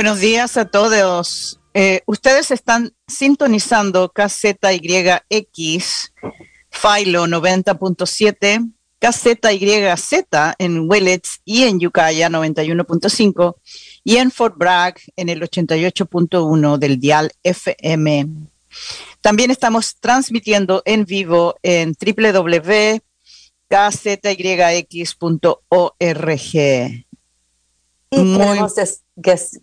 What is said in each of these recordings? Buenos días a todos. Ustedes están sintonizando KZYX, Philo 90.7, KZYZ en Willits y en Ukiah 91.5 y en Fort Bragg en el 88.1 del dial FM. También estamos transmitiendo en vivo en www.kzyx.org. Y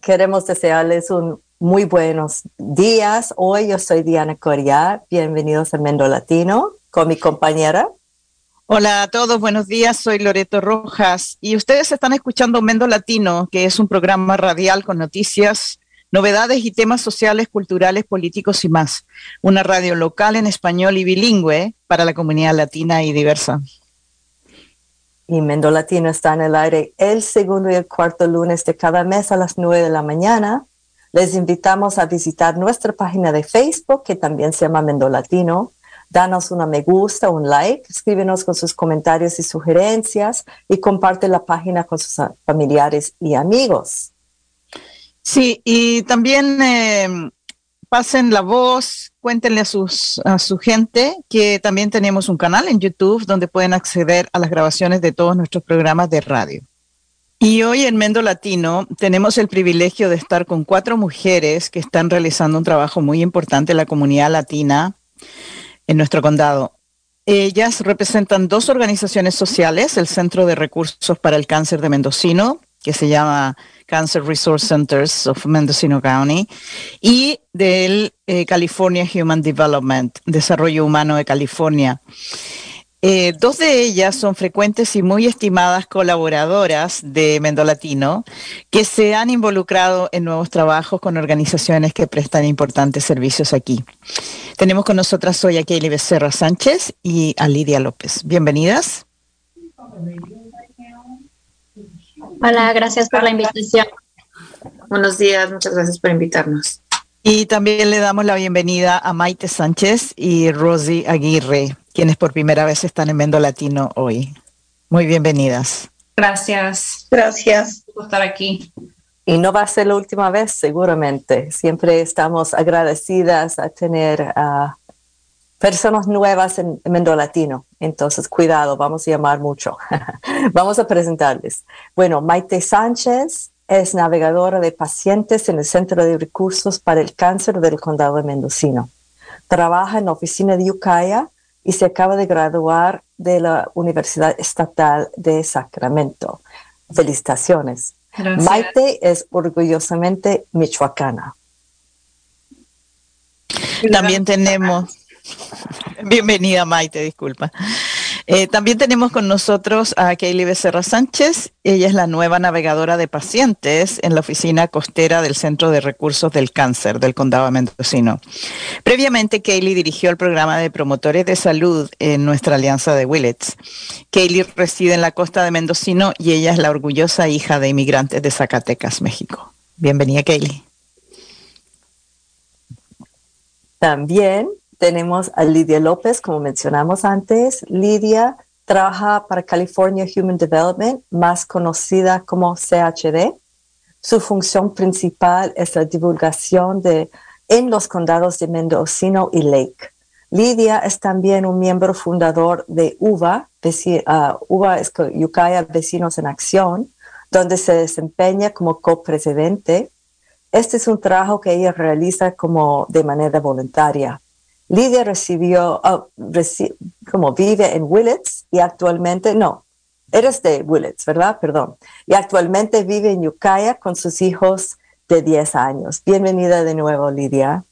queremos desearles un muy buenos días. Hoy yo soy Diana Coriá. Bienvenidos a Mendo Latino con mi compañera. Hola a todos, buenos días. Soy Loreto Rojas y ustedes están escuchando Mendo Latino, que es un programa radial con noticias, novedades y temas sociales, culturales, políticos y más. Una radio local en español y bilingüe para la comunidad latina y diversa. Y Mendo Latino está en el aire el segundo y el cuarto lunes de cada mes a las 9:00 a.m. Les invitamos a visitar nuestra página de Facebook, que también se llama Mendo Latino. Danos una me gusta, un like, escríbenos con sus comentarios y sugerencias y comparte la página con sus familiares y amigos. Sí, y también pasen la voz, cuéntenle a su gente que también tenemos un canal en YouTube donde pueden acceder a las grabaciones de todos nuestros programas de radio. Y hoy en Mendo Latino tenemos el privilegio de estar con 4 mujeres que están realizando un trabajo muy importante en la comunidad latina en nuestro condado. Ellas representan 2 organizaciones sociales, el Centro de Recursos para el Cáncer de Mendocino, que se llama Cancer Resource Centers of Mendocino County, y del California Human Development, Desarrollo Humano de California. 2 de ellas son frecuentes y muy estimadas colaboradoras de Mendo Latino, que se han involucrado en nuevos trabajos con organizaciones que prestan importantes servicios aquí. Tenemos con nosotras hoy a Kaylee Becerra Sánchez y a Lidia López. Bienvenidas. Hola, gracias por la invitación. Buenos días, muchas gracias por invitarnos. Y también le damos la bienvenida a Maite Sánchez y Rosy Aguirre, quienes por primera vez están en Mendo Latino hoy. Muy bienvenidas. Gracias. Gracias por estar aquí. Y no va a ser la última vez, seguramente. Siempre estamos agradecidas a tener personas nuevas en Mendo Latino. Entonces, cuidado, vamos a llamar mucho. Vamos a presentarles. Bueno, Maite Sánchez es navegadora de pacientes en el Centro de Recursos para el Cáncer del Condado de Mendocino. Trabaja en la oficina de Ukiah y se acaba de graduar de la Universidad Estatal de Sacramento. Felicitaciones. Gracias. Maite es orgullosamente michoacana. También tenemos... Bienvenida, Maite, disculpa. También tenemos con nosotros a Kaylee Becerra Sánchez. Ella es la nueva navegadora de pacientes en la oficina costera del Centro de Recursos del Cáncer del Condado de Mendocino. Previamente, Kaylee dirigió el programa de promotores de salud en nuestra alianza de Willits. Kaylee reside en la costa de Mendocino y ella es la orgullosa hija de inmigrantes de Zacatecas, México. Bienvenida, Kaylee. También tenemos a Lidia López, como mencionamos antes. Lidia trabaja para California Human Development, más conocida como CHD. Su función principal es la divulgación en los condados de Mendocino y Lake. Lidia es también un miembro fundador de UVA, UVA es Ukiah Vecinos en Acción, donde se desempeña como copresidente. Este es un trabajo que ella realiza de manera voluntaria. Lidia vive en Willits y actualmente, eres de Willits, ¿verdad? Perdón. Y actualmente vive en Ukiah con sus hijos de 10 años. Bienvenida de nuevo, Lidia.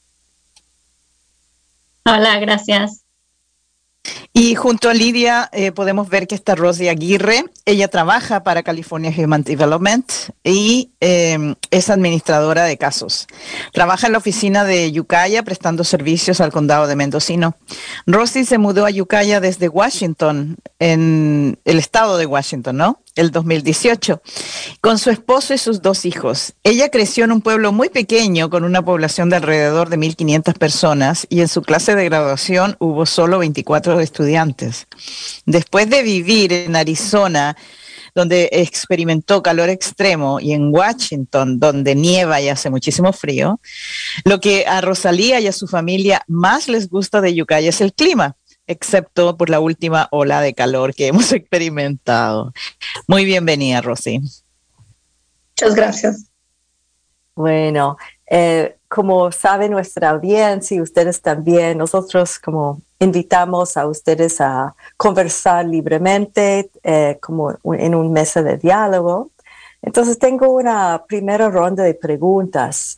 Hola, gracias. Y junto a Lidia podemos ver que está Rosy Aguirre. Ella trabaja para California Human Development y es administradora de casos. Trabaja en la oficina de Ukiah prestando servicios al condado de Mendocino. Rosy se mudó a Ukiah desde Washington, en el estado de Washington, ¿no? El 2018, con su esposo y sus 2 hijos. Ella creció en un pueblo muy pequeño con una población de alrededor de 1.500 personas y en su clase de graduación hubo solo 24 estudiantes. Después de vivir en Arizona, donde experimentó calor extremo, y en Washington, donde nieva y hace muchísimo frío, lo que a Rosalía y a su familia más les gusta de Ukiah es el clima, excepto por la última ola de calor que hemos experimentado. Muy bienvenida, Rosy. Muchas gracias. Bueno, como sabe nuestra audiencia y ustedes también, nosotros como invitamos a ustedes a conversar libremente, como en un mesa de diálogo. Entonces tengo una primera ronda de preguntas.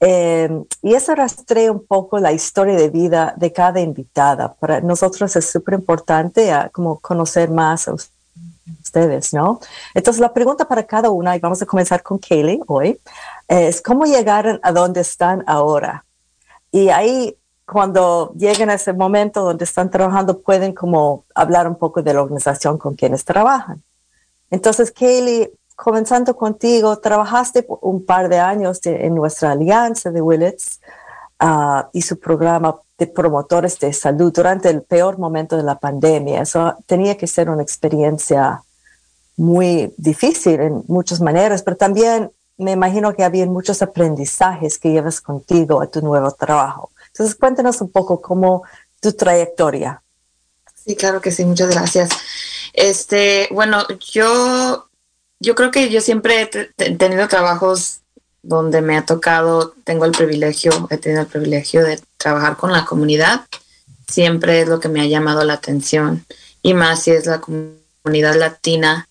Y eso rastrea un poco la historia de vida de cada invitada. Para nosotros es súper importante como conocer más a ustedes, ¿no? Entonces la pregunta para cada una, y vamos a comenzar con Kaylee hoy, es cómo llegaron a donde están ahora. Y ahí, cuando lleguen a ese momento donde están trabajando, pueden como hablar un poco de la organización con quienes trabajan. Entonces, Kaylee, comenzando contigo, trabajaste un par de años en nuestra alianza de WEX y su programa de promotores de salud durante el peor momento de la pandemia. Eso tenía que ser una experiencia muy difícil en muchas maneras, pero también me imagino que había muchos aprendizajes que llevas contigo a tu nuevo trabajo. Entonces, cuéntanos un poco cómo tu trayectoria. Sí, claro que sí, muchas gracias. Bueno, yo creo que yo siempre he tenido trabajos donde me ha tocado, he tenido el privilegio de trabajar con la comunidad. Siempre es lo que me ha llamado la atención, y más si es la comunidad latina.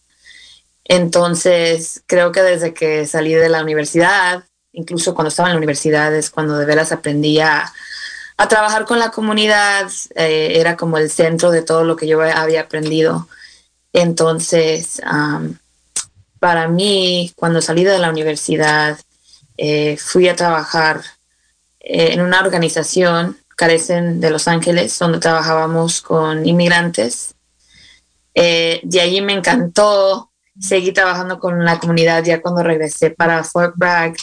Entonces, creo que desde que salí de la universidad, incluso cuando estaba en la universidad, es cuando de veras aprendí a trabajar con la comunidad. Era como el centro de todo lo que yo había aprendido. Entonces, para mí, cuando salí de la universidad, fui a trabajar en una organización, Carecen de Los Ángeles, donde trabajábamos con inmigrantes. De ahí me encantó, seguí trabajando con la comunidad ya cuando regresé para Fort Bragg.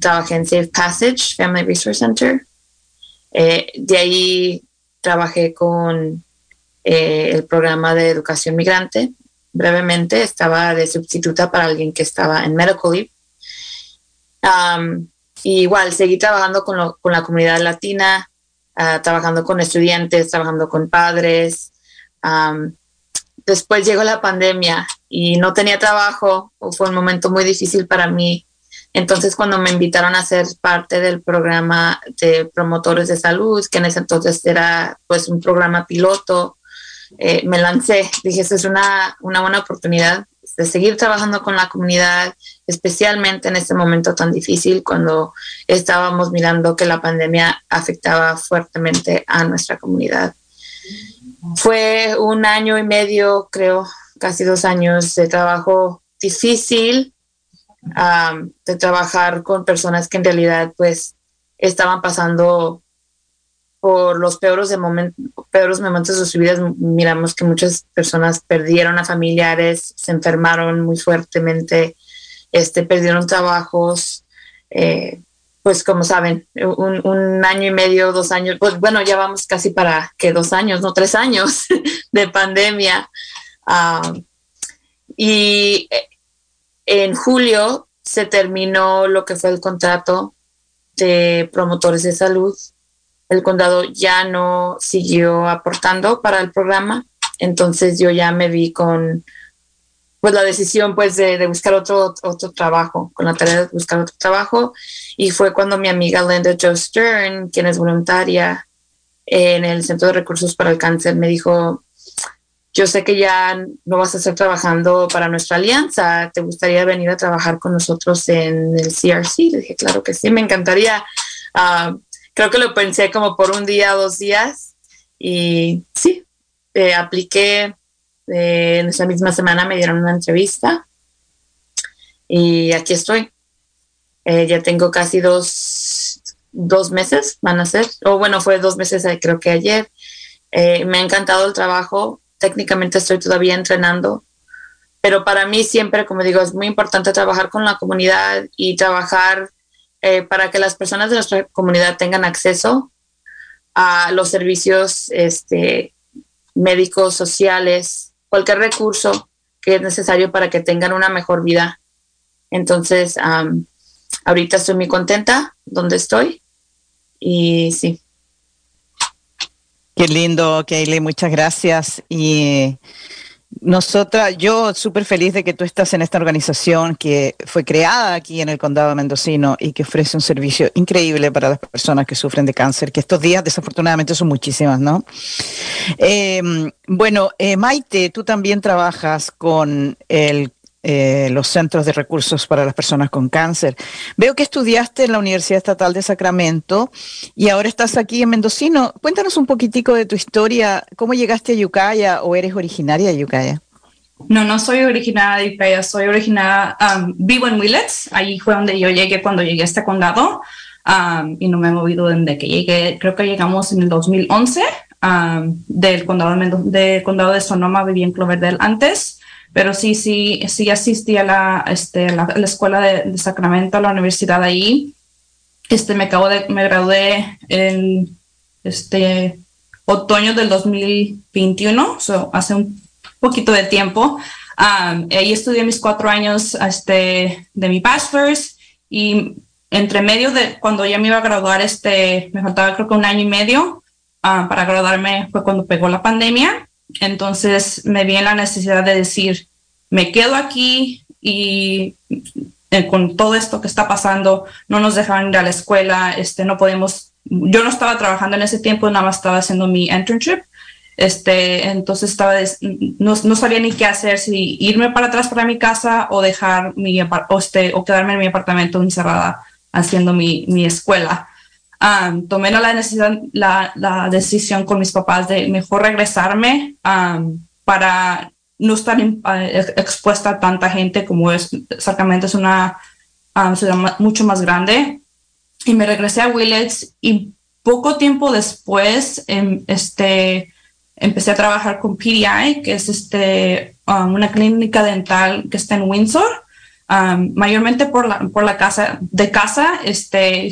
Trabajé en Safe Passage Family Resource Center. De ahí trabajé con el programa de educación migrante. Brevemente estaba de sustituta para alguien que estaba en medical leave. Y igual seguí trabajando con la comunidad latina, trabajando con estudiantes, trabajando con padres. Después llegó la pandemia y no tenía trabajo. Fue un momento muy difícil para mí. Entonces, cuando me invitaron a ser parte del programa de promotores de salud, que en ese entonces era pues un programa piloto, me lancé. Dije, esta es una buena oportunidad de seguir trabajando con la comunidad, especialmente en este momento tan difícil, cuando estábamos mirando que la pandemia afectaba fuertemente a nuestra comunidad. Fue 1 año y medio, creo, casi 2 años de trabajo difícil, de trabajar con personas que en realidad pues estaban pasando por los peores momentos de sus vidas. Miramos que muchas personas perdieron a familiares, se enfermaron muy fuertemente, perdieron trabajos. Pues como saben, 1 año y medio, 2 años, pues bueno, ya vamos casi para que 2 años, no 3 años de pandemia. Y en julio se terminó lo que fue el contrato de promotores de salud. El condado ya no siguió aportando para el programa, entonces yo ya me vi con pues la decisión pues de buscar otro trabajo, con la tarea de buscar otro trabajo. Y fue cuando mi amiga Linda Joe Stern, quien es voluntaria en el Centro de Recursos para el Cáncer, me dijo, yo sé que ya no vas a estar trabajando para nuestra alianza, ¿te gustaría venir a trabajar con nosotros en el CRC? Le dije, claro que sí, me encantaría. Creo que lo pensé como por 1 día, 2 días, y sí, apliqué. En esa misma semana me dieron una entrevista y aquí estoy. Ya tengo casi dos meses, van a ser, o bueno, fue 2 meses, creo que ayer. Me ha encantado el trabajo. Técnicamente estoy todavía entrenando, pero para mí siempre, como digo, es muy importante trabajar con la comunidad y trabajar para que las personas de nuestra comunidad tengan acceso a los servicios médicos, sociales, cualquier recurso que es necesario para que tengan una mejor vida. Entonces, ahorita estoy muy contenta donde estoy y sí. Qué lindo, Kaylee, muchas gracias. Y nosotras, yo súper feliz de que tú estás en esta organización que fue creada aquí en el condado de Mendocino y que ofrece un servicio increíble para las personas que sufren de cáncer, que estos días desafortunadamente son muchísimas, ¿no? Maite, tú también trabajas con los centros de recursos para las personas con cáncer. Veo que estudiaste en la Universidad Estatal de Sacramento y ahora estás aquí en Mendocino. Cuéntanos un poquitico de tu historia. ¿Cómo llegaste a Ukiah o eres originaria de Ukiah? No soy originaria de Ukiah. Soy originaria, vivo en Willets. Ahí fue donde yo llegué cuando llegué a este condado y no me he movido desde que llegué. Creo que llegamos en el 2011 del condado de Sonoma. Viví en Cloverdale antes. Pero sí asistí a la escuela de Sacramento, a la universidad ahí. Me gradué en otoño del 2021, hace un poquito de tiempo. Ahí estudié mis 4 años de mi bachelor's y entre medio de cuando ya me iba a graduar, me faltaba creo que 1 año y medio para graduarme, fue cuando pegó la pandemia. Entonces me vi en la necesidad de decir, me quedo aquí y con todo esto que está pasando, no nos dejaron ir a la escuela, no podemos, yo no estaba trabajando en ese tiempo, nada más estaba haciendo mi internship, entonces no sabía ni qué hacer, si irme para atrás para mi casa o dejar o quedarme en mi apartamento encerrada haciendo mi escuela. Tomé la decisión con mis papás de mejor regresarme para no estar expuesta a tanta gente como es. Sacramento es una ciudad mucho más grande. Y me regresé a Willets y poco tiempo después empecé a trabajar con PDI, que es una clínica dental que está en Windsor. Mayormente por la casa, de casa,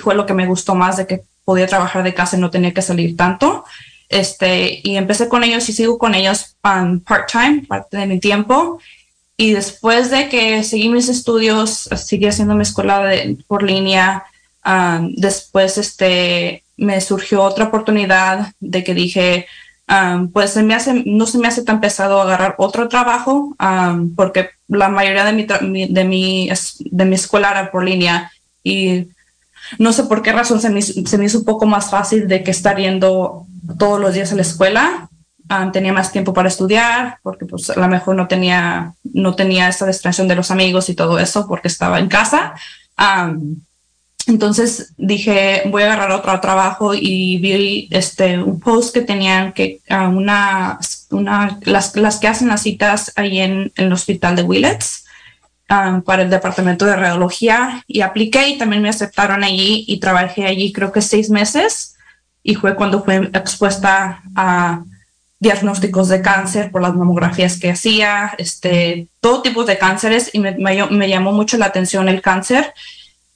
fue lo que me gustó más, de que podía trabajar de casa y no tenía que salir tanto, y empecé con ellos y sigo con ellos part-time, parte de mi tiempo, y después de que seguí mis estudios, seguí haciendo mi escuela por línea, después me surgió otra oportunidad de que dije, pues no se me hace tan pesado agarrar otro trabajo, porque la mayoría de mi escuela era por línea y no sé por qué razón se me hizo un poco más fácil de que estar yendo todos los días a la escuela. Tenía más tiempo para estudiar porque pues a lo mejor no tenía esa distracción de los amigos y todo eso porque estaba en casa. Entonces dije, voy a agarrar otro trabajo y vi un post que tenían que las que hacen las citas ahí en el hospital de Willets para el departamento de radiología y apliqué y también me aceptaron allí y trabajé allí creo que 6 meses y fue cuando fui expuesta a diagnósticos de cáncer por las mamografías que hacía, todo tipo de cánceres y me llamó mucho la atención el cáncer.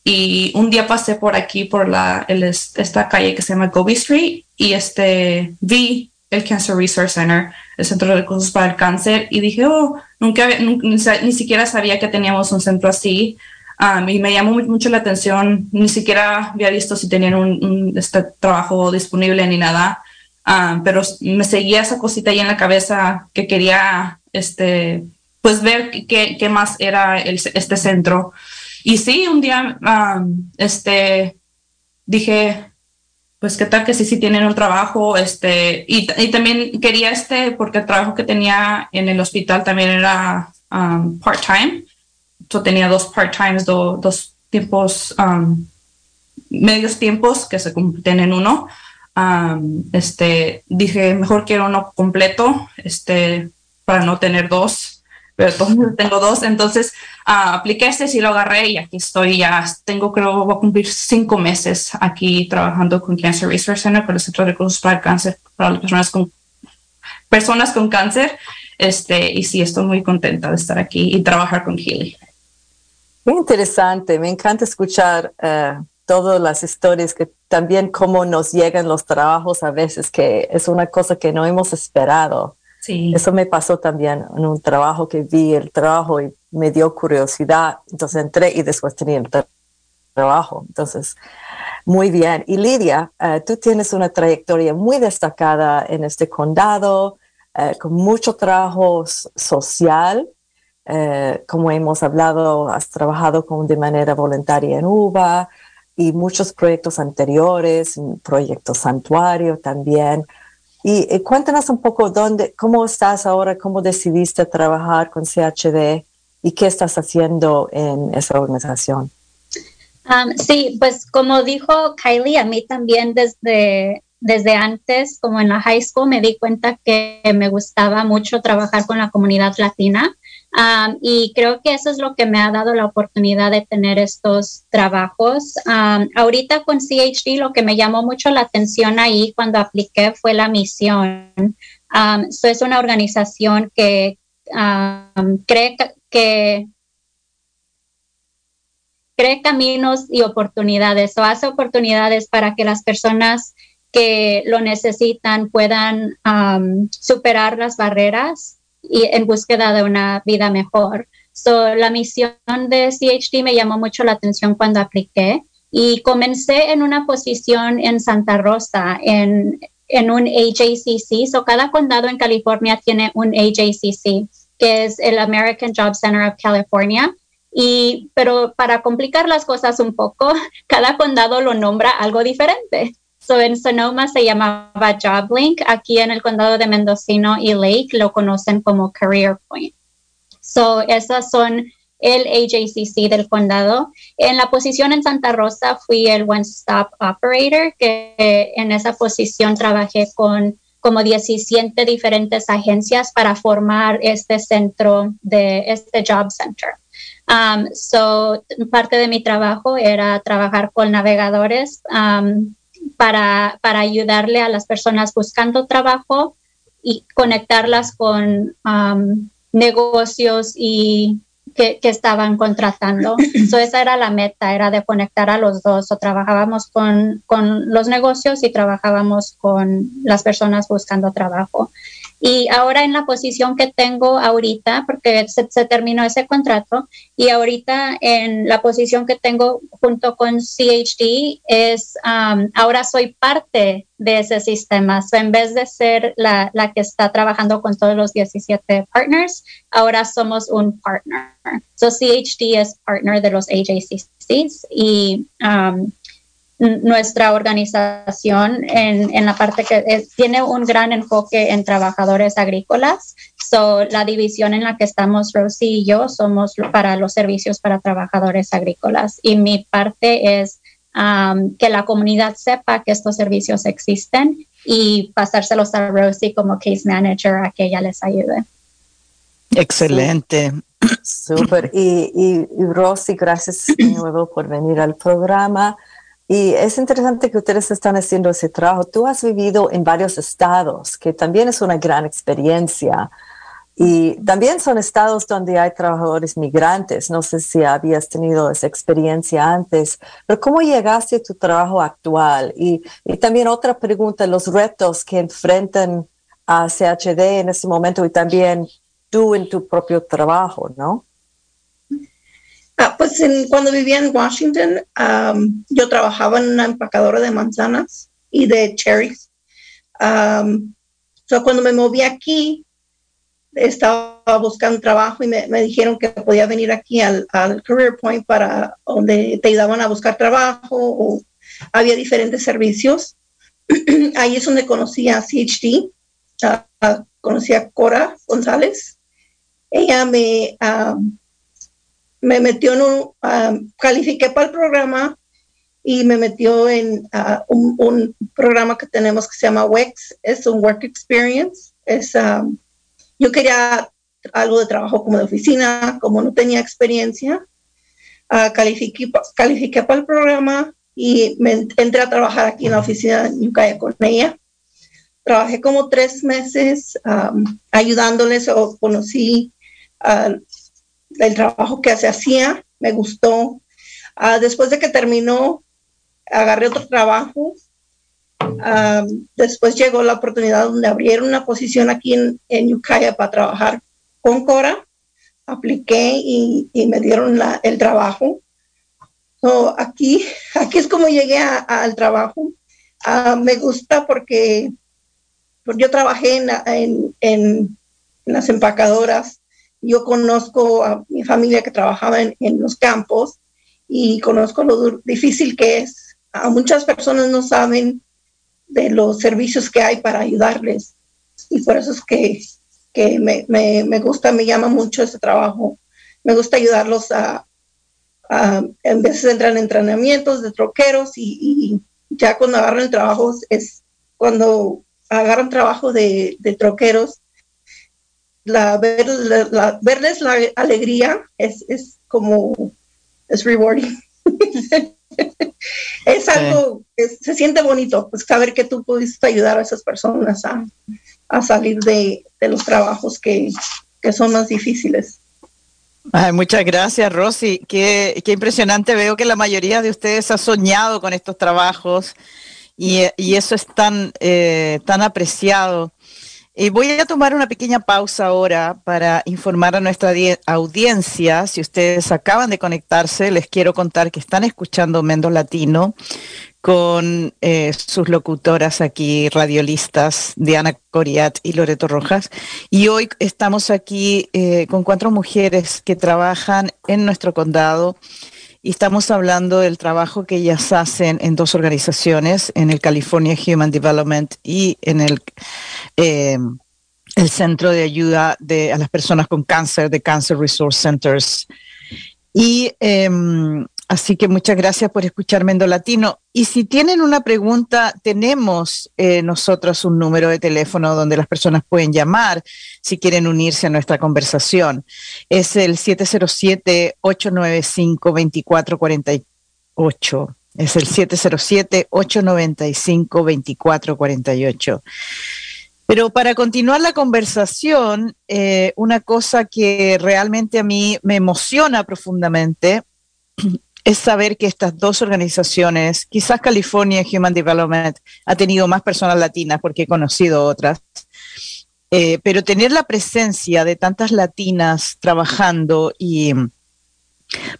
Y un día pasé por aquí, por esta calle que se llama Gobi Street, y vi el Cancer Resource Center, el Centro de Recursos para el Cáncer, y dije, ni siquiera sabía que teníamos un centro así, y me llamó mucho la atención, ni siquiera había visto si tenían un trabajo disponible ni nada, pero me seguía esa cosita ahí en la cabeza que quería pues ver qué más era este centro. Y sí, un día dije, pues qué tal que sí tienen un trabajo, y también quería porque el trabajo que tenía en el hospital también era part-time. Yo tenía 2 part-times, dos tiempos, medios tiempos que se convierten en uno. Dije, mejor quiero uno completo, para no tener 2. Pero tengo 2, entonces apliqué sí lo agarré y aquí estoy ya. Creo voy a cumplir 5 meses aquí trabajando con Cancer Resource Center, con el Centro de Recursos para el Cáncer, para las personas con cáncer. Y sí, estoy muy contenta de estar aquí y trabajar con Kaylee. Muy interesante, me encanta escuchar todas las historias que también cómo nos llegan los trabajos a veces, que es una cosa que no hemos esperado. Sí. Eso me pasó también en un trabajo que vi el trabajo y me dio curiosidad. Entonces entré y después tenía el trabajo. Entonces, muy bien. Y Lidia, tú tienes una trayectoria muy destacada en este condado, con mucho trabajo social. Como hemos hablado, has trabajado de manera voluntaria en UBA y muchos proyectos anteriores, proyecto santuario también. Y cuéntanos un poco cómo estás ahora, cómo decidiste trabajar con CHD y qué estás haciendo en esa organización. Sí, pues como dijo Kaylee, a mí también desde antes, como en la high school, me di cuenta que me gustaba mucho trabajar con la comunidad latina. Y creo que eso es lo que me ha dado la oportunidad de tener estos trabajos. Ahorita con CHD lo que me llamó mucho la atención ahí cuando apliqué fue la misión. So es una organización que cree caminos y oportunidades, o hace oportunidades para que las personas que lo necesitan puedan superar las barreras y en búsqueda de una vida mejor. So, la misión de CHD me llamó mucho la atención cuando apliqué y comencé en una posición en Santa Rosa, en un AJCC. So, cada condado en California tiene un AJCC, que es el American Job Center of California. Pero para complicar las cosas un poco, cada condado lo nombra algo diferente. So, en Sonoma se llamaba JobLink. Aquí en el condado de Mendocino y Lake lo conocen como Career Point. So, esas son el AJCC del condado. En la posición en Santa Rosa fui el One Stop Operator, que en esa posición trabajé con como 17 diferentes agencias para formar este job center. So, parte de mi trabajo era trabajar con navegadores, para ayudarle a las personas buscando trabajo y conectarlas con negocios y que estaban contratando. So esa era la meta, era de conectar a los dos. So trabajábamos con los negocios y trabajábamos con las personas buscando trabajo. Y ahora en la posición que tengo ahorita, porque se terminó ese contrato, y ahorita en la posición que tengo junto con CHD es, ahora soy parte de ese sistema. So, en vez de ser la que está trabajando con todos los 17 partners, ahora somos un partner. So CHD es partner de los AJCCs y nuestra organización en la parte que tiene un gran enfoque en trabajadores agrícolas. So, la división en la que estamos, Rosy y yo, somos para los servicios para trabajadores agrícolas. Y mi parte es que la comunidad sepa que estos servicios existen y pasárselos a Rosy como case manager a que ella les ayude. Excelente. Súper. Y Rosy, gracias de nuevo por venir al programa. Y es interesante que ustedes están haciendo ese trabajo. Tú has vivido en varios estados, que también es una gran experiencia. Y también son estados donde hay trabajadores migrantes. No sé si habías tenido esa experiencia antes, pero ¿cómo llegaste a tu trabajo actual? Y también otra pregunta, los retos que enfrentan a CHD en este momento y también tú en tu propio trabajo, ¿no? Pues cuando vivía en Washington, yo trabajaba en una empacadora de manzanas y de cherries. So cuando me moví aquí, estaba buscando trabajo y me dijeron que podía venir aquí al Career Point, para donde te ayudaban a buscar trabajo, o había diferentes servicios. Ahí es donde conocí a CHD, conocí a Cora González. Ella me metió en califiqué para el programa y me metió en un programa que tenemos que se llama WEX, es un Work Experience. Yo quería algo de trabajo como de oficina, como no tenía experiencia. Califiqué para el programa y me entré a trabajar aquí en la oficina de Ukiah con ella. Trabajé como 3 meses ayudándoles, o conocí el trabajo que se hacía, me gustó. Después de que terminó, agarré otro trabajo Después llegó la oportunidad donde abrieron una posición aquí en Ukiah para trabajar con Cora. Apliqué y me dieron el trabajo. So, aquí es como llegué al trabajo. Me gusta porque yo trabajé en las empacadoras. Yo conozco a mi familia que trabajaba en los campos y conozco lo difícil que es. Muchas personas no saben de los servicios que hay para ayudarles. Y por eso es que me gusta, me llama mucho ese trabajo. Me gusta ayudarlos en veces entran en entrenamientos de troqueros y ya cuando agarran trabajos, es cuando agarran trabajo de troqueros, verles la alegría es como, es rewarding. Es algo, se siente bonito, pues saber que tú pudiste ayudar a esas personas a salir de los trabajos que son más difíciles. Ay, muchas gracias, Rosy. Qué impresionante. Veo que la mayoría de ustedes ha soñado con estos trabajos y eso es tan apreciado. Voy a tomar una pequeña pausa ahora para informar a nuestra audiencia. Si ustedes acaban de conectarse, les quiero contar que están escuchando Mendo Latino con sus locutoras aquí, radiolistas, Diana Coriá y Loreto Rojas. Y hoy estamos aquí con 4 mujeres que trabajan en nuestro condado y estamos hablando del trabajo que ellas hacen en 2 organizaciones, en el California Human Development y en el Centro de Ayuda a las Personas con Cáncer de Cancer Resource Centers. Y... así que muchas gracias por escuchar Mendo Latino. Y si tienen una pregunta, tenemos nosotros un número de teléfono donde las personas pueden llamar si quieren unirse a nuestra conversación. Es el 707-895-2448. Es el 707-895-2448. Pero para continuar la conversación, una cosa que realmente a mí me emociona profundamente es saber que estas 2 organizaciones, quizás California Human Development ha tenido más personas latinas porque he conocido otras, pero tener la presencia de tantas latinas trabajando y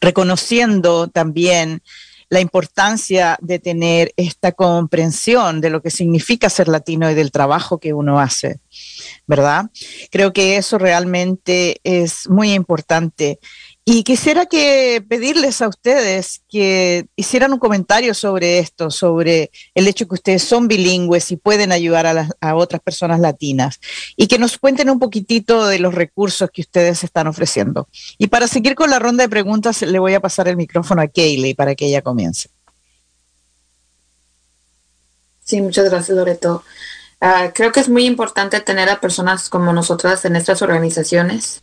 reconociendo también la importancia de tener esta comprensión de lo que significa ser latino y del trabajo que uno hace, ¿verdad? Creo que eso realmente es muy importante. Y quisiera pedirles a ustedes que hicieran un comentario sobre esto, sobre el hecho que ustedes son bilingües y pueden ayudar a otras personas latinas, y que nos cuenten un poquitito de los recursos que ustedes están ofreciendo. Y para seguir con la ronda de preguntas, le voy a pasar el micrófono a Kaylee para que ella comience. Sí, muchas gracias, Loreto. Creo que es muy importante tener a personas como nosotras en estas organizaciones.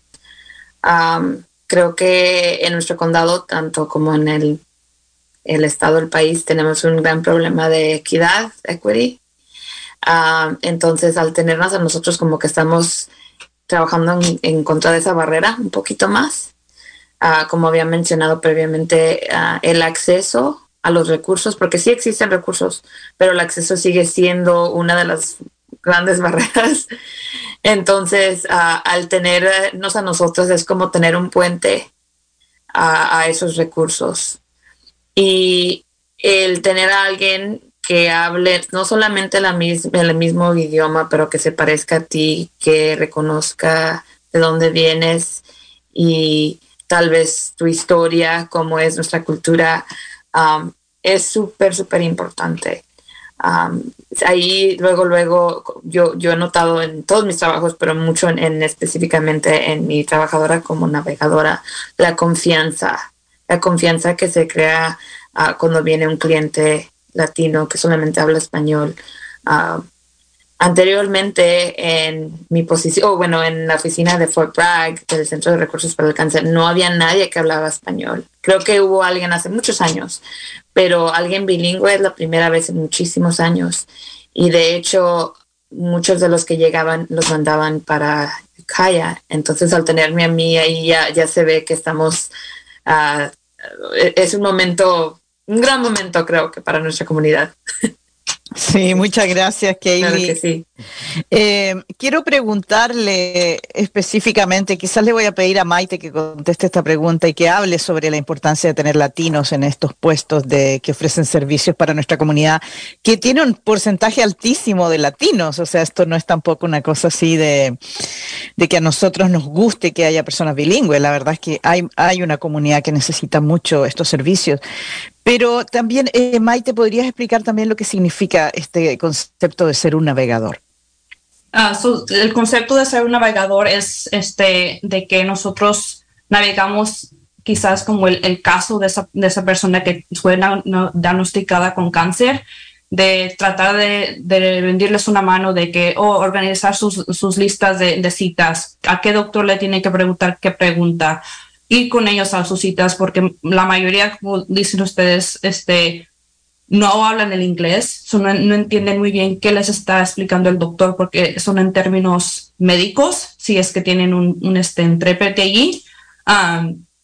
Creo que en nuestro condado, tanto como en el estado del país, tenemos un gran problema de equidad, equity. Entonces, al tenernos a nosotros como que estamos trabajando en contra de esa barrera un poquito más. Como había mencionado previamente, el acceso a los recursos, porque sí existen recursos, pero el acceso sigue siendo una de las grandes barreras. Entonces, al tenernos a nosotros es como tener un puente a esos recursos. Y el tener a alguien que hable no solamente el mismo idioma, pero que se parezca a ti, que reconozca de dónde vienes y tal vez tu historia, cómo es nuestra cultura, es súper, súper importante. Ahí luego yo he notado en todos mis trabajos, pero mucho específicamente en mi trabajadora como navegadora, la confianza que se crea cuando viene un cliente latino que solamente habla español. Anteriormente en mi posición, en la oficina de Fort Bragg, del Centro de Recursos para el Cáncer, no había nadie que hablaba español. Creo que hubo alguien hace muchos años, pero alguien bilingüe es la primera vez en muchísimos años. Y de hecho, muchos de los que llegaban los mandaban para Ukiah. Entonces, al tenerme a mí ahí, ya se ve que estamos... es un gran momento, creo que para nuestra comunidad. Sí, muchas gracias, Kaylee. Claro que sí. Quiero preguntarle específicamente, quizás le voy a pedir a Maite que conteste esta pregunta y que hable sobre la importancia de tener latinos en estos puestos de que ofrecen servicios para nuestra comunidad, que tiene un porcentaje altísimo de latinos. O sea, esto no es tampoco una cosa así de que a nosotros nos guste que haya personas bilingües. La verdad es que hay una comunidad que necesita mucho estos servicios. Pero también, Maite, ¿podrías explicar también lo que significa este concepto de ser un navegador? El concepto de ser un navegador es de que nosotros navegamos quizás como el caso de esa persona que fue diagnosticada con cáncer, de tratar de rendirles una mano, de que organizar sus listas de citas, a qué doctor le tiene que preguntar qué pregunta, ir con ellos a sus citas, porque la mayoría, como dicen ustedes, no hablan el inglés, no entienden muy bien qué les está explicando el doctor, porque son en términos médicos, si es que tienen un intérprete allí.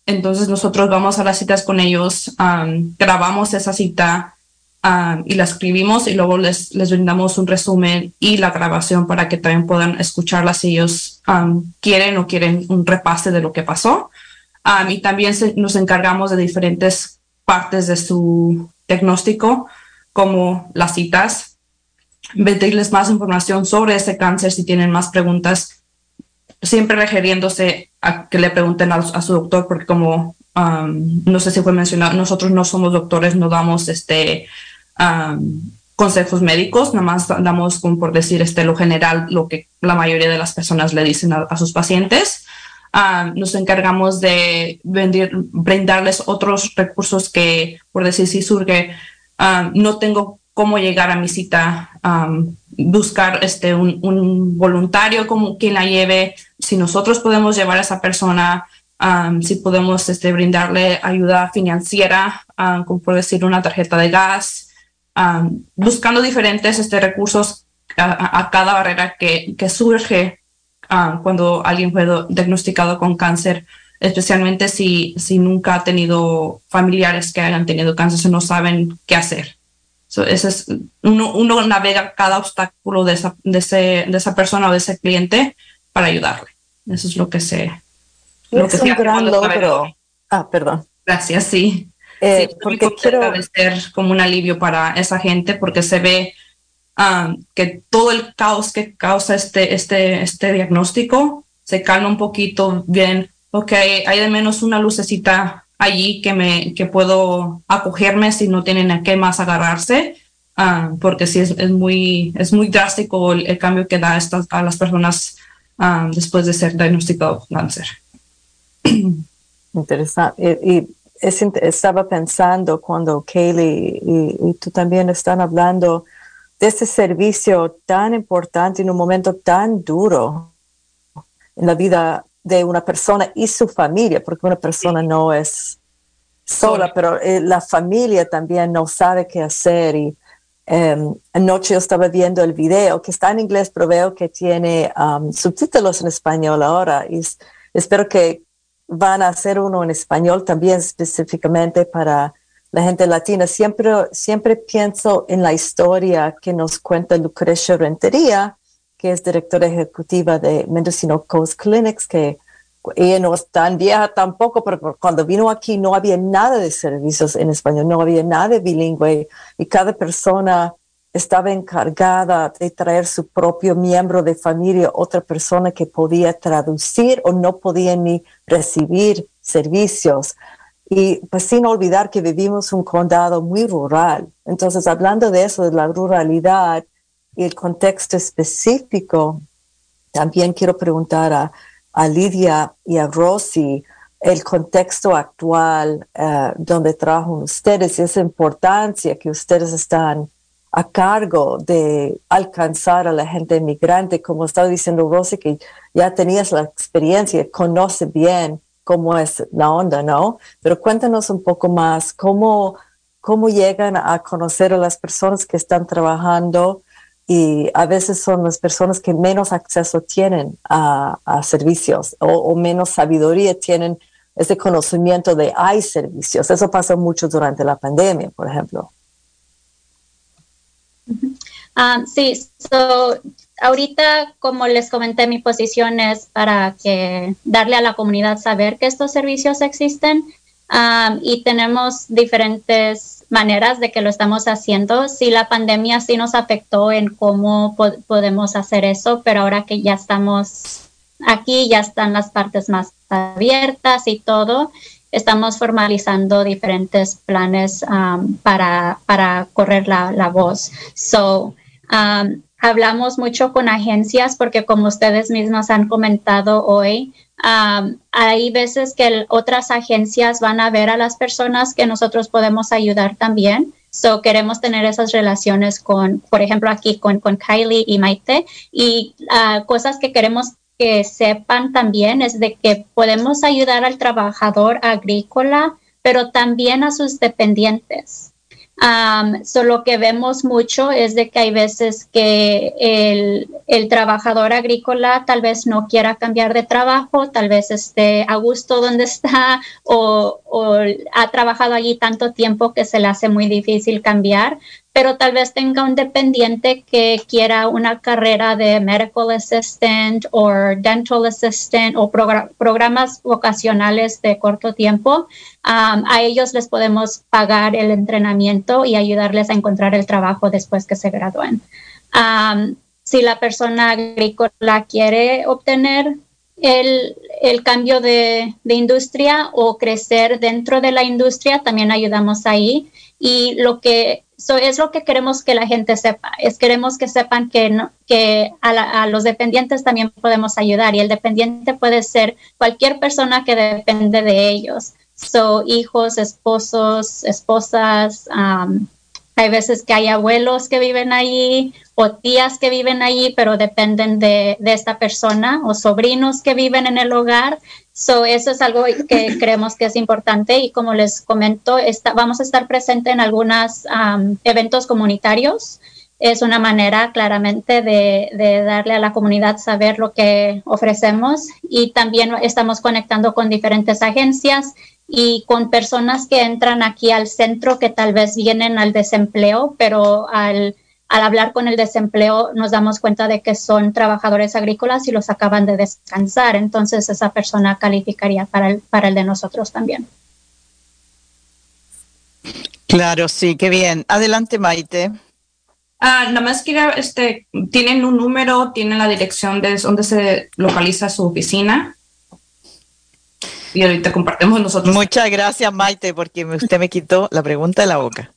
Entonces nosotros vamos a las citas con ellos, grabamos esa cita y la escribimos, y luego les brindamos un resumen y la grabación para que también puedan escucharla si ellos quieren un repase de lo que pasó. Y también nos encargamos de diferentes partes de su diagnóstico, como las citas, pedirles más información sobre ese cáncer si tienen más preguntas, siempre refiriéndose a que le pregunten a su doctor, porque como no sé si fue mencionado, nosotros no somos doctores, no damos consejos médicos, nada más damos, como por decir, lo general, lo que la mayoría de las personas le dicen a sus pacientes. Nos encargamos de brindarles otros recursos que, por decir, si surge, no tengo cómo llegar a mi cita, buscar un voluntario como quien la lleve, si nosotros podemos llevar a esa persona, si podemos brindarle ayuda financiera, como por decir una tarjeta de gas, buscando diferentes recursos a cada barrera que surge cuando alguien fue diagnosticado con cáncer, especialmente si nunca ha tenido familiares que hayan tenido cáncer, no saben qué hacer. Uno navega cada obstáculo de esa persona o de ese cliente para ayudarle. Eso es lo que es un gran logro. Perdón. Gracias, sí. Sí, porque quiero ser como un alivio para esa gente, porque se ve que todo el caos que causa este diagnóstico se calma un poquito, bien, okay, hay de menos una lucecita allí que puedo acogerme si no tienen a qué más agarrarse, porque sí es muy drástico el cambio que da a las personas después de ser diagnosticado con cáncer. Interesante. Estaba pensando cuando Kaylee y tú también están hablando de este servicio tan importante en un momento tan duro en la vida de una persona y su familia, porque una persona no es sola, pero la familia también no sabe qué hacer. Y anoche yo estaba viendo el video, que está en inglés, pero veo que tiene subtítulos en español ahora, y espero que van a hacer uno en español también, específicamente para la gente latina. Siempre pienso en la historia que nos cuenta Lucrecia Rentería, que es directora ejecutiva de Mendocino Coast Clinics, que ella no es tan vieja tampoco, pero cuando vino aquí no había nada de servicios en español, no había nada de bilingüe, y cada persona estaba encargada de traer su propio miembro de familia, otra persona que podía traducir o no podía ni recibir servicios. Y pues sin olvidar que vivimos un condado muy rural. Entonces, hablando de eso, de la ruralidad y el contexto específico, también quiero preguntar a Lidia y a Rosy el contexto actual donde trabajan ustedes, y esa importancia que ustedes están a cargo de alcanzar a la gente migrante. Como estaba diciendo Rosy, que ya tenías la experiencia, conoce bien cómo es la onda, ¿no? Pero cuéntanos un poco más, ¿cómo llegan a conocer a las personas que están trabajando, y a veces son las personas que menos acceso tienen a servicios o menos sabiduría tienen ese conocimiento de hay servicios? Eso pasó mucho durante la pandemia, por ejemplo. Sí, so, ahorita, como les comenté, mi posición es para que darle a la comunidad saber que estos servicios existen, y tenemos diferentes maneras de que lo estamos haciendo. Sí, la pandemia sí nos afectó en cómo podemos hacer eso, pero ahora que ya estamos aquí, ya están las partes más abiertas y todo, estamos formalizando diferentes planes para correr la voz. So, hablamos mucho con agencias porque, como ustedes mismas han comentado hoy, hay veces que otras agencias van a ver a las personas que nosotros podemos ayudar también. So, queremos tener esas relaciones con, por ejemplo, aquí con Kaylee y Maite. Y cosas que queremos que sepan también es de que podemos ayudar al trabajador agrícola, pero también a sus dependientes. Lo que vemos mucho es de que hay veces que el trabajador agrícola tal vez no quiera cambiar de trabajo, tal vez esté a gusto donde está o ha trabajado allí tanto tiempo que se le hace muy difícil cambiar, pero tal vez tenga un dependiente que quiera una carrera de medical assistant o dental assistant o programas vocacionales de corto tiempo. A ellos les podemos pagar el entrenamiento y ayudarles a encontrar el trabajo después que se gradúen. Si la persona agrícola quiere obtener el cambio de industria o crecer dentro de la industria, también ayudamos ahí. Y lo que es lo que queremos que la gente sepa, es queremos que sepan que, no, que a los dependientes también podemos ayudar, y el dependiente puede ser cualquier persona que depende de ellos, so, hijos, esposos, esposas, hay veces que hay abuelos que viven allí o tías que viven allí pero dependen de esta persona, o sobrinos que viven en el hogar. So, eso es algo que creemos que es importante, y como les comento, vamos a estar presente en algunos eventos comunitarios. Es una manera claramente de darle a la comunidad saber lo que ofrecemos, y también estamos conectando con diferentes agencias y con personas que entran aquí al centro que tal vez vienen al desempleo, pero al hablar con el desempleo nos damos cuenta de que son trabajadores agrícolas y los acaban de descansar. Entonces esa persona calificaría para el de nosotros también. Claro, sí, qué bien. Adelante, Maite. Nada más quería, ¿tienen un número, tienen la dirección de dónde se localiza su oficina? Y ahorita compartimos nosotros. Muchas gracias, Maite, porque usted me quitó la pregunta de la boca.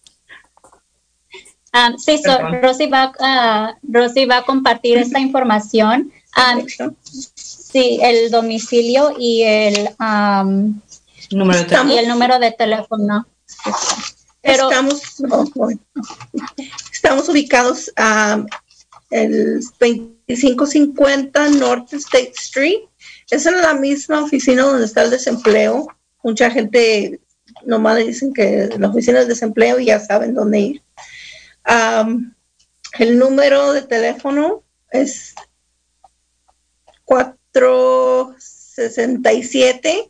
Sí, so, Rosy va a compartir esta información. Sí, el domicilio y el número de teléfono. Pero estamos ubicados el 2550 North State Street. Es en la misma oficina donde está el desempleo. Mucha gente nomás le dicen que la oficina del desempleo y ya saben dónde ir. El número de teléfono es 467-5959,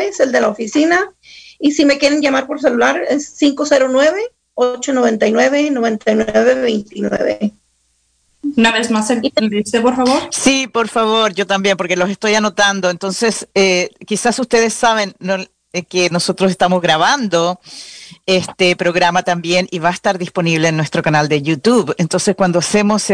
es el de la oficina. Y si me quieren llamar por celular, es 509-899-9929. Una vez más, dice, por favor. Sí, por favor, yo también, porque los estoy anotando. Entonces, quizás ustedes saben, ¿no?, que nosotros estamos grabando este programa también y va a estar disponible en nuestro canal de YouTube. Entonces, cuando hacemos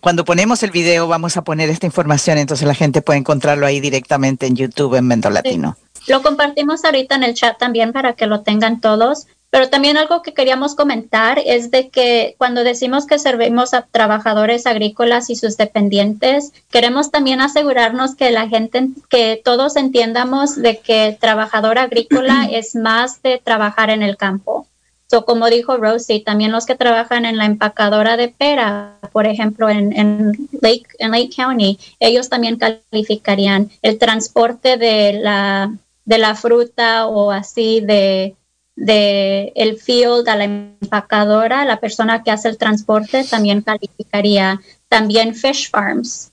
cuando ponemos el video, vamos a poner esta información. Entonces, la gente puede encontrarlo ahí directamente en YouTube, en Mendo Latino. Sí. Lo compartimos ahorita en el chat también para que lo tengan todos. Pero también algo que queríamos comentar es de que cuando decimos que servimos a trabajadores agrícolas y sus dependientes, queremos también asegurarnos que la gente, que todos entiendamos de que trabajador agrícola es más de trabajar en el campo. So, como dijo Rosy, también los que trabajan en la empacadora de pera, por ejemplo, en Lake County, ellos también calificarían. El transporte de la fruta o así de el field a la empacadora, la persona que hace el transporte también calificaría. También fish farms,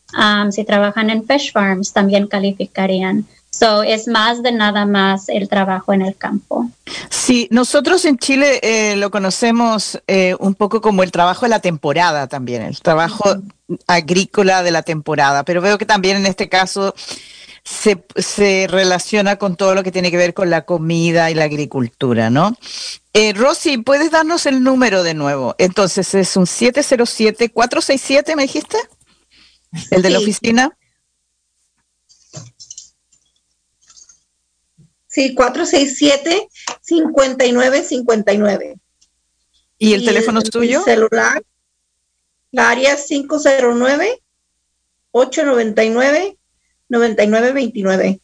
si trabajan en fish farms también calificarían. So, es más de nada más el trabajo en el campo. Sí, nosotros en Chile lo conocemos un poco como el trabajo de la temporada también, el trabajo agrícola de la temporada, pero veo que también en este caso se relaciona con todo lo que tiene que ver con la comida y la agricultura, ¿no? Rosy, ¿puedes darnos el número de nuevo? Entonces es un 707-467, ¿me dijiste? ¿El de la oficina? Sí, 467-5959. ¿Y el teléfono es tuyo? El celular, la área 509-899-9929.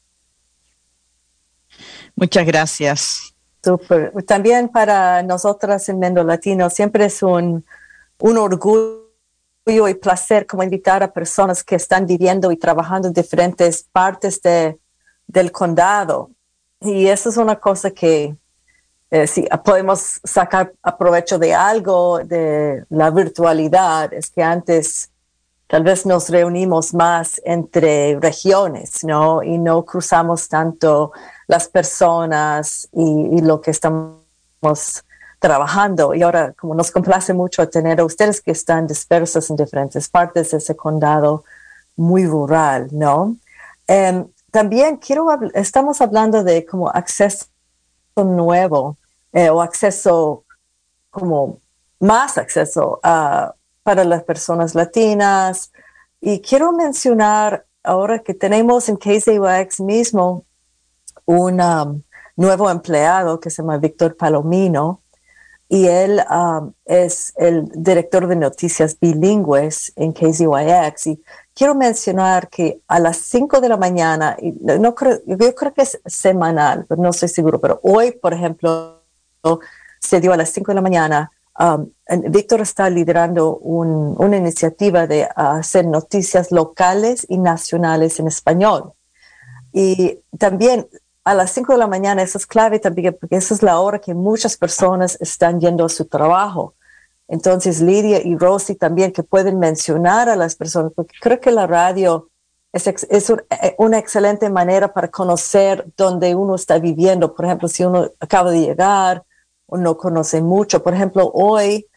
Muchas gracias. Súper. También para nosotras en Mendo Latino siempre es un orgullo y placer como invitar a personas que están viviendo y trabajando en diferentes partes del condado. Y eso es una cosa que si podemos sacar provecho de algo de la virtualidad, es que antes tal vez nos reunimos más entre regiones, ¿no? Y no cruzamos tanto las personas y lo que estamos trabajando. Y ahora, como nos complace mucho tener a ustedes que están dispersos en diferentes partes de ese condado muy rural, ¿no? También estamos hablando de como acceso nuevo o acceso, como más acceso para las personas latinas. Y quiero mencionar ahora que tenemos en KZYX mismo un nuevo empleado que se llama Víctor Palomino, y él es el director de noticias bilingües en KZYX. Y quiero mencionar que a las 5 de la mañana, y yo creo que es semanal, pero no estoy seguro, pero hoy, por ejemplo, se dio a las 5 de la mañana. Víctor está liderando una iniciativa de hacer noticias locales y nacionales en español. Y también a las 5 de la mañana, eso es clave también, porque esa es la hora que muchas personas están yendo a su trabajo. Entonces, Lidia y Rosy también, que pueden mencionar a las personas, porque creo que la radio es una excelente manera para conocer dónde uno está viviendo. Por ejemplo, si uno acaba de llegar o no conoce mucho. Por ejemplo, hoy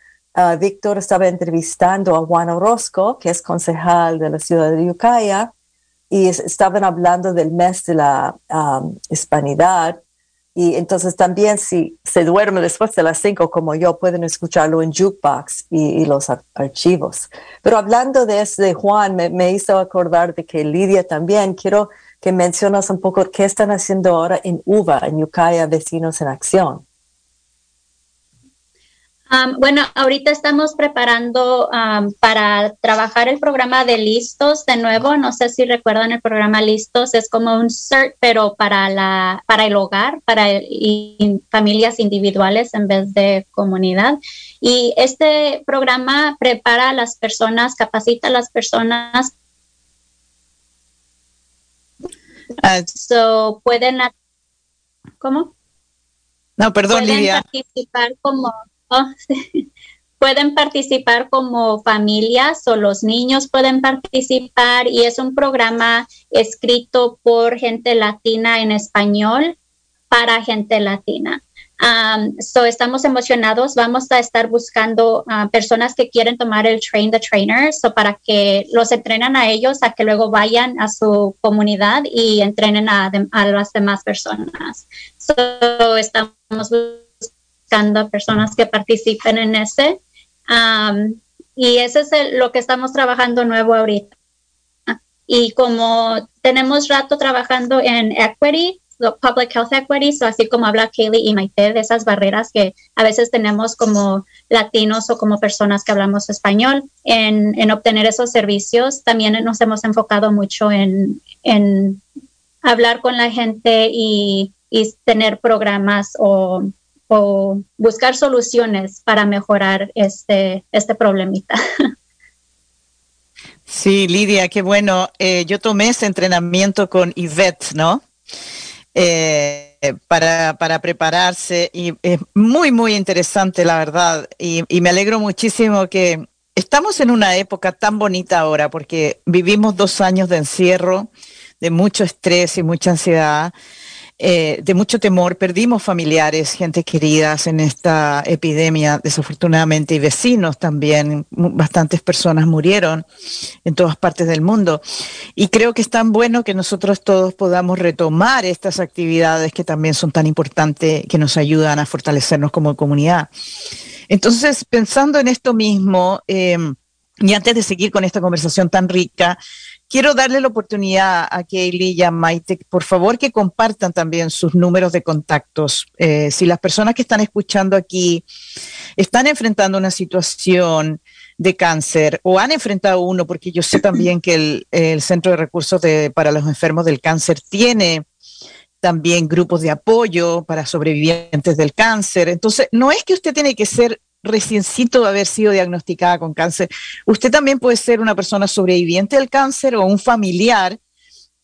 Víctor estaba entrevistando a Juan Orozco, que es concejal de la ciudad de Ukiah, y estaban hablando del mes de la hispanidad. Y entonces también si se duerme después de las 5 como yo, pueden escucharlo en Jukebox y los archivos. Pero hablando de eso de Juan, me hizo acordar de que Lidia también, quiero que mencionas un poco qué están haciendo ahora en UVA, en Ukiah Vecinos en Acción. Bueno, ahorita estamos preparando para trabajar el programa de Listos de nuevo. No sé si recuerdan el programa Listos. Es como un CERT, pero para el hogar, familias individuales en vez de comunidad. Y este programa prepara a las personas, capacita a las personas. So, pueden... ¿Cómo? No, perdón, pueden Lidia. Pueden participar como... Oh, sí. Pueden participar como familias o los niños pueden participar, y es un programa escrito por gente latina en español para gente latina. Estamos emocionados. Vamos a estar buscando personas que quieren tomar el Train the Trainer, para que los entrenan a ellos a que luego vayan a su comunidad y entrenen a las demás personas. Estamos buscando a personas que participen en ese. Y ese es lo que estamos trabajando nuevo ahorita. Y como tenemos rato trabajando en equity, public health equity, así como habla Kaylee y Maite, de esas barreras que a veces tenemos como latinos o como personas que hablamos español, en obtener esos servicios, también nos hemos enfocado mucho en hablar con la gente y tener programas o buscar soluciones para mejorar este problemita. Sí, Lidia, qué bueno. Yo tomé ese entrenamiento con Yvette, ¿no? Para prepararse, y es muy, muy interesante, la verdad. Y me alegro muchísimo que estamos en una época tan bonita ahora, porque vivimos 2 años de encierro, de mucho estrés y mucha ansiedad, de mucho temor. Perdimos familiares, gente queridas en esta epidemia, desafortunadamente, y vecinos también. Bastantes personas murieron en todas partes del mundo. Y creo que es tan bueno que nosotros todos podamos retomar estas actividades que también son tan importantes, que nos ayudan a fortalecernos como comunidad. Entonces, pensando en esto mismo, y antes de seguir con esta conversación tan rica, quiero darle la oportunidad a Kaylee y a Maite, por favor, que compartan también sus números de contactos. Si las personas que están escuchando aquí están enfrentando una situación de cáncer o han enfrentado uno, porque yo sé también que el Centro de Recursos para los Enfermos del Cáncer tiene también grupos de apoyo para sobrevivientes del cáncer. Entonces, no es que usted tiene que ser reciencito de haber sido diagnosticada con cáncer. Usted también puede ser una persona sobreviviente del cáncer o un familiar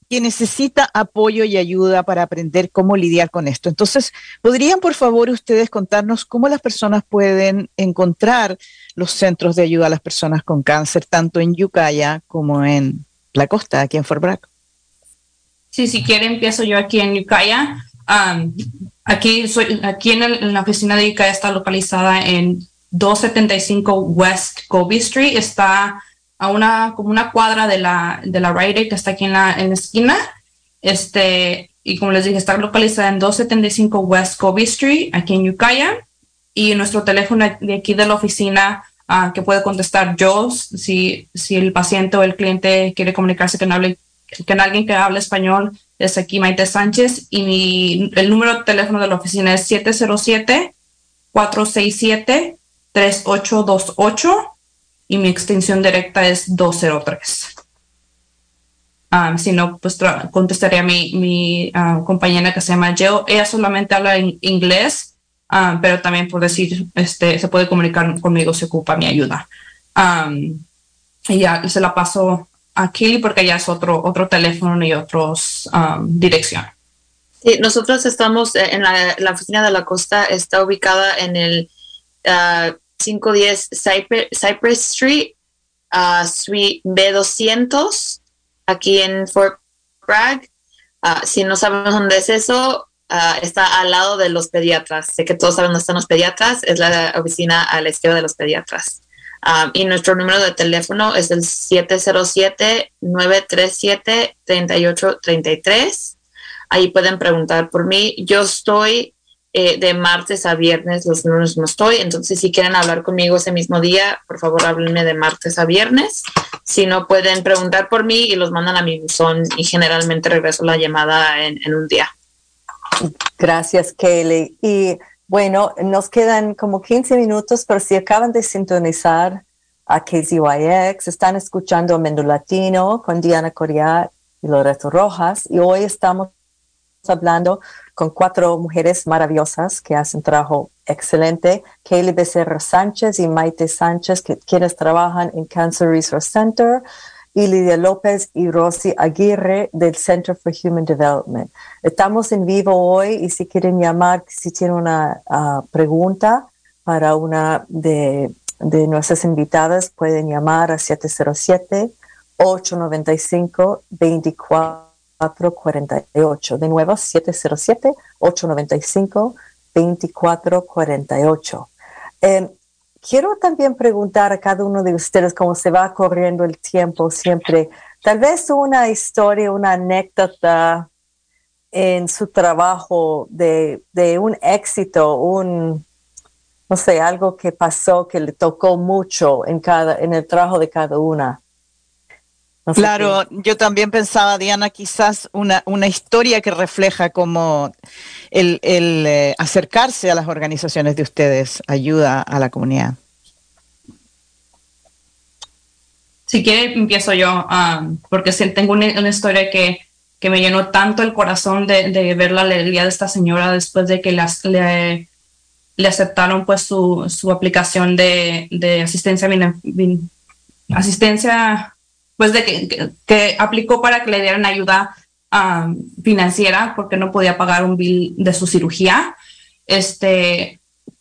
que necesita apoyo y ayuda para aprender cómo lidiar con esto. Entonces, ¿podrían, por favor, ustedes contarnos cómo las personas pueden encontrar los centros de ayuda a las personas con cáncer, tanto en Ukiah como en la costa, aquí en Fort Bragg? Sí, si quiere, empiezo yo aquí en Ukiah. Aquí en la oficina de Ukiah está localizada en 275 West Gobi Street. Está a como una cuadra de la Rite Aid que está aquí en la esquina. Y como les dije, está localizada en 275 West Gobi Street, aquí en Ukiah. Y nuestro teléfono de aquí de la oficina que puede contestar yo si el paciente o el cliente quiere comunicarse con alguien que hable español. Es aquí Maite Sánchez, y el número de teléfono de la oficina es 707-467-3828 y mi extensión directa es 203. Si no, pues contestaría mi compañera que se llama Jill. Ella solamente habla inglés, pero también por decir, se puede comunicar conmigo, se ocupa mi ayuda. Y ya se la paso aquí porque ya es otro teléfono y otros dirección. Sí, nosotros estamos en la oficina de la costa, está ubicada en el 510 Cypress Street, Suite B200, aquí en Fort Bragg. Si no sabemos dónde es eso, está al lado de los pediatras. Sé que todos saben dónde están los pediatras, es la oficina a la izquierda de los pediatras. Y nuestro número de teléfono es el 707-937-3833. Ahí pueden preguntar por mí. Yo estoy de martes a viernes, los lunes no estoy. Entonces, si quieren hablar conmigo ese mismo día, por favor, háblenme de martes a viernes. Si no, pueden preguntar por mí y los mandan a mi buzón y generalmente regreso la llamada en un día. Gracias, Kaylee. Y bueno, nos quedan como 15 minutos, pero si acaban de sintonizar a KZYX, están escuchando a Mendo Latino con Diana Coriá y Loreto Rojas, y hoy estamos hablando con 4 mujeres maravillosas que hacen trabajo excelente, Kaylee Becerra Sánchez y Maite Sánchez, quienes trabajan en Cancer Resource Center, y Lidia López y Rosy Aguirre del Center for Human Development. Estamos en vivo hoy y si quieren llamar, si tienen una pregunta para una de nuestras invitadas, pueden llamar a 707-895-2448. De nuevo, 707-895-2448. Quiero también preguntar a cada uno de ustedes cómo se va corriendo el tiempo siempre. Tal vez una historia, una anécdota en su trabajo de un éxito, no sé, algo que pasó que le tocó mucho en el trabajo de cada una. No sé, claro, yo también pensaba, Diana, quizás una historia que refleja cómo el acercarse a las organizaciones de ustedes ayuda a la comunidad. Si quiere, empiezo yo, porque tengo una historia que me llenó tanto el corazón de ver la alegría de esta señora después de que le aceptaron pues su aplicación de asistencia. Pues de que aplicó para que le dieran ayuda financiera porque no podía pagar un bill de su cirugía.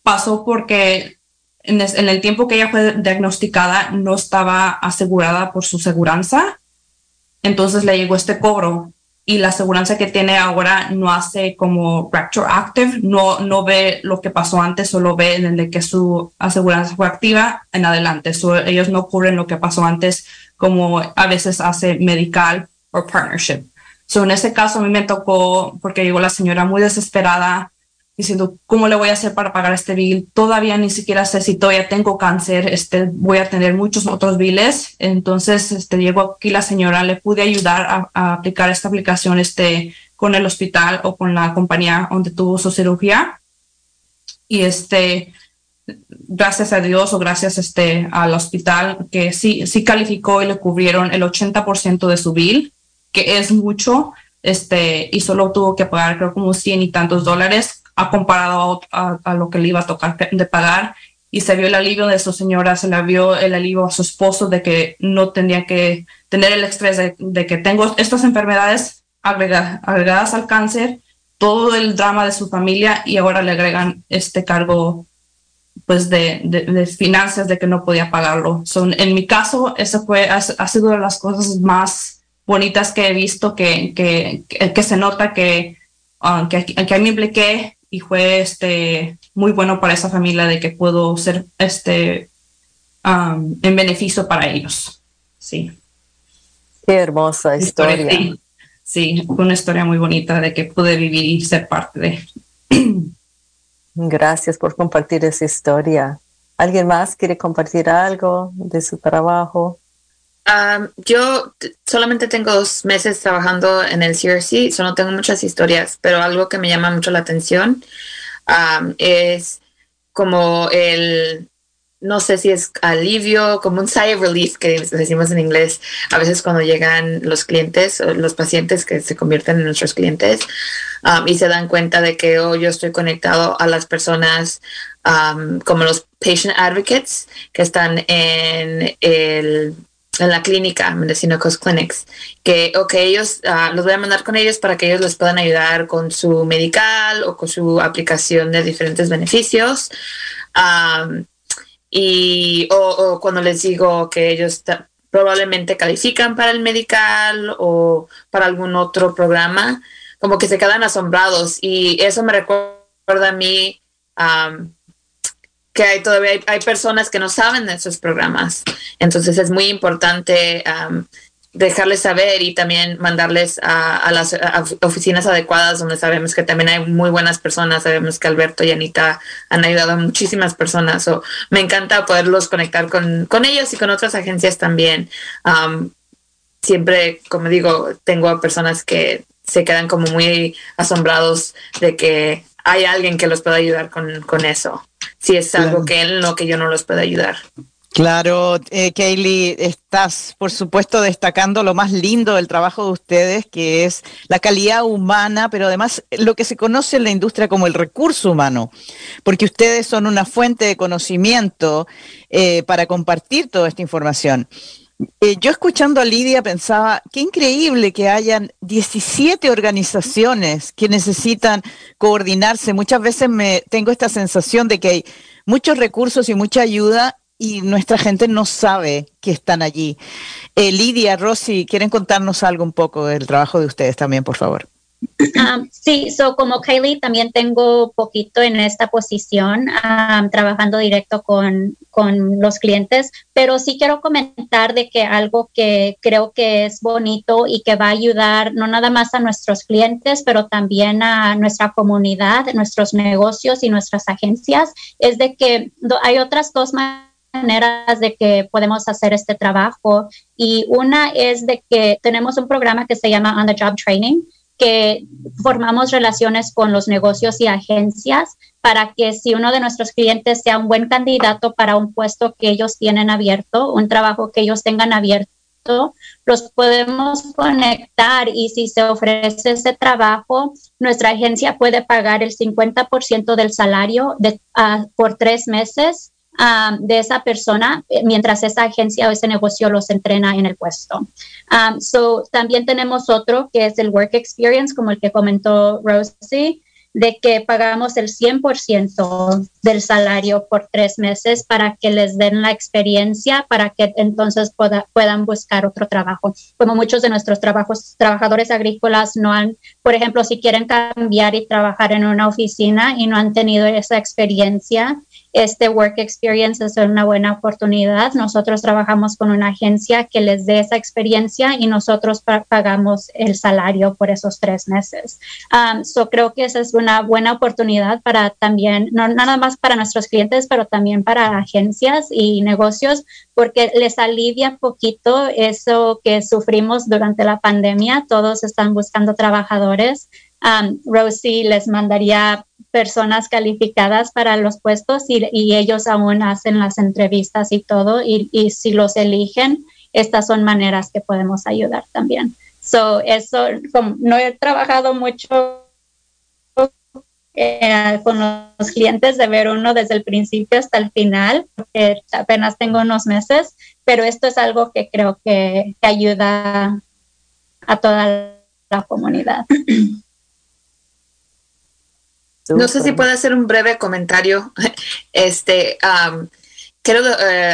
Pasó porque en el tiempo que ella fue diagnosticada no estaba asegurada por su seguranza. Entonces le llegó este cobro y la aseguranza que tiene ahora no hace como retroactive, no ve lo que pasó antes, solo ve desde que su aseguranza fue activa en adelante. So, ellos no cubren lo que pasó antes como a veces hace Medical o Partnership. So, en ese caso a mí me tocó porque llegó la señora muy desesperada diciendo, ¿cómo le voy a hacer para pagar este bill? Todavía ni siquiera sé si todavía tengo cáncer, voy a tener muchos otros bills. Entonces llegó aquí la señora, le pude ayudar a aplicar esta aplicación con el hospital o con la compañía donde tuvo su cirugía. Y gracias a Dios o gracias al hospital que sí calificó y le cubrieron el 80% de su bill, que es mucho, y solo tuvo que pagar creo como $100 y tantos ha comparado a lo que le iba a tocar de pagar, y se vio el alivio de su señora, se le vio el alivio a su esposo de que no tenía que tener el estrés de que tengo estas enfermedades agregadas al cáncer, todo el drama de su familia, y ahora le agregan este cargo pues de finanzas de que no podía pagarlo. So, en mi caso, eso ha sido de las cosas más bonitas que he visto, que se nota que ahí me impliqué y fue muy bueno para esa familia de que puedo ser en beneficio para ellos. Sí. Qué hermosa historia. Sí, una historia muy bonita de que pude vivir y ser parte de. Gracias por compartir esa historia. ¿Alguien más quiere compartir algo de su trabajo? Yo solamente tengo 2 meses trabajando en el CRC, so no tengo muchas historias, pero algo que me llama mucho la atención es como no sé si es alivio, como un sigh of relief que decimos en inglés, a veces cuando llegan los clientes o los pacientes que se convierten en nuestros clientes y se dan cuenta de que yo estoy conectado a las personas como los patient advocates que están en la clínica, Mendocino Coast Clinics, que ellos los voy a mandar con ellos para que ellos les puedan ayudar con su medical o con su aplicación de diferentes beneficios. O cuando les digo que ellos probablemente califican para el medical o para algún otro programa, como que se quedan asombrados. Y eso me recuerda a mí que todavía hay personas que no saben de esos programas. Entonces es muy importante dejarles saber y también mandarles a las oficinas adecuadas, donde sabemos que también hay muy buenas personas. Sabemos que Alberto y Anita han ayudado a muchísimas personas. So, me encanta poderlos conectar con ellos y con otras agencias también. Siempre, como digo, tengo a personas que se quedan como muy asombrados de que hay alguien que los pueda ayudar con eso. Si es algo que en lo que yo no los pueda ayudar. Claro, Kaylee, estás por supuesto destacando lo más lindo del trabajo de ustedes, que es la calidad humana, pero además lo que se conoce en la industria como el recurso humano, porque ustedes son una fuente de conocimiento para compartir toda esta información. Yo escuchando a Lidia pensaba, qué increíble que hayan 17 organizaciones que necesitan coordinarse. Muchas veces tengo esta sensación de que hay muchos recursos y mucha ayuda y nuestra gente no sabe que están allí. Lidia, Rosy, ¿quieren contarnos algo un poco del trabajo de ustedes también, por favor? Sí, como Kaylee también tengo poquito en esta posición trabajando directo con los clientes, pero sí quiero comentar de que algo que creo que es bonito y que va a ayudar no nada más a nuestros clientes, pero también a nuestra comunidad, nuestros negocios y nuestras agencias, es de que hay otras dos maneras de que podemos hacer este trabajo, y una es de que tenemos un programa que se llama On the Job Training, que formamos relaciones con los negocios y agencias para que si uno de nuestros clientes sea un buen candidato para un puesto que ellos tienen abierto, un trabajo que ellos tengan abierto, los podemos conectar, y si se ofrece ese trabajo, nuestra agencia puede pagar el 50% del salario por 3 meses de esa persona mientras esa agencia o ese negocio los entrena en el puesto. También tenemos otro que es el work experience, como el que comentó Rosy, de que pagamos el 100% del salario por 3 meses para que les den la experiencia, para que entonces puedan buscar otro trabajo. Como muchos de nuestros trabajadores agrícolas no han, por ejemplo, si quieren cambiar y trabajar en una oficina y no han tenido esa experiencia, este work experience es una buena oportunidad. Nosotros trabajamos con una agencia que les dé esa experiencia y nosotros pagamos el salario por esos 3 meses. So creo que esa es una buena oportunidad para también, no nada más para nuestros clientes, pero también para agencias y negocios, porque les alivia poquito eso que sufrimos durante la pandemia. Todos están buscando trabajadores. Rosy les mandaría personas calificadas para los puestos y ellos aún hacen las entrevistas y todo, y si los eligen, estas son maneras que podemos ayudar también. So, eso, como no he trabajado mucho con los clientes de ver uno desde el principio hasta el final, porque apenas tengo unos meses, pero esto es algo que creo que ayuda a toda la comunidad. No sé si puedo hacer un breve comentario. Quiero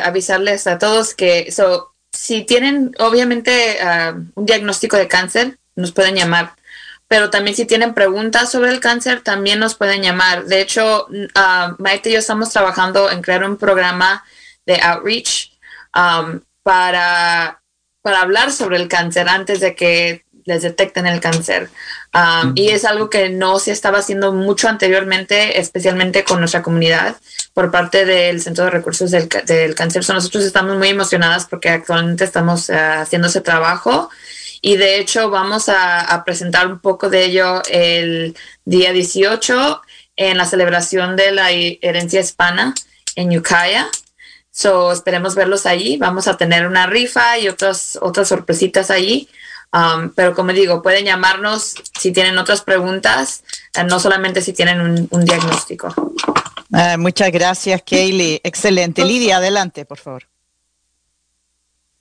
avisarles a todos que si tienen, obviamente, un diagnóstico de cáncer, nos pueden llamar. Pero también si tienen preguntas sobre el cáncer, también nos pueden llamar. De hecho, Maite y yo estamos trabajando en crear un programa de outreach para hablar sobre el cáncer antes de que les detecten el cáncer. Y es algo que no se estaba haciendo mucho anteriormente, especialmente con nuestra comunidad, por parte del Centro de Recursos del Cáncer. Nosotros estamos muy emocionadas porque actualmente estamos haciendo ese trabajo, y de hecho vamos a presentar un poco de ello el día 18 en la celebración de la herencia hispana en Ukiah. Esperemos verlos allí. Vamos a tener una rifa y otras sorpresitas allí. Pero como digo, pueden llamarnos si tienen otras preguntas, no solamente si tienen un diagnóstico. Muchas gracias, Kaylee. Excelente. Lidia, adelante, por favor.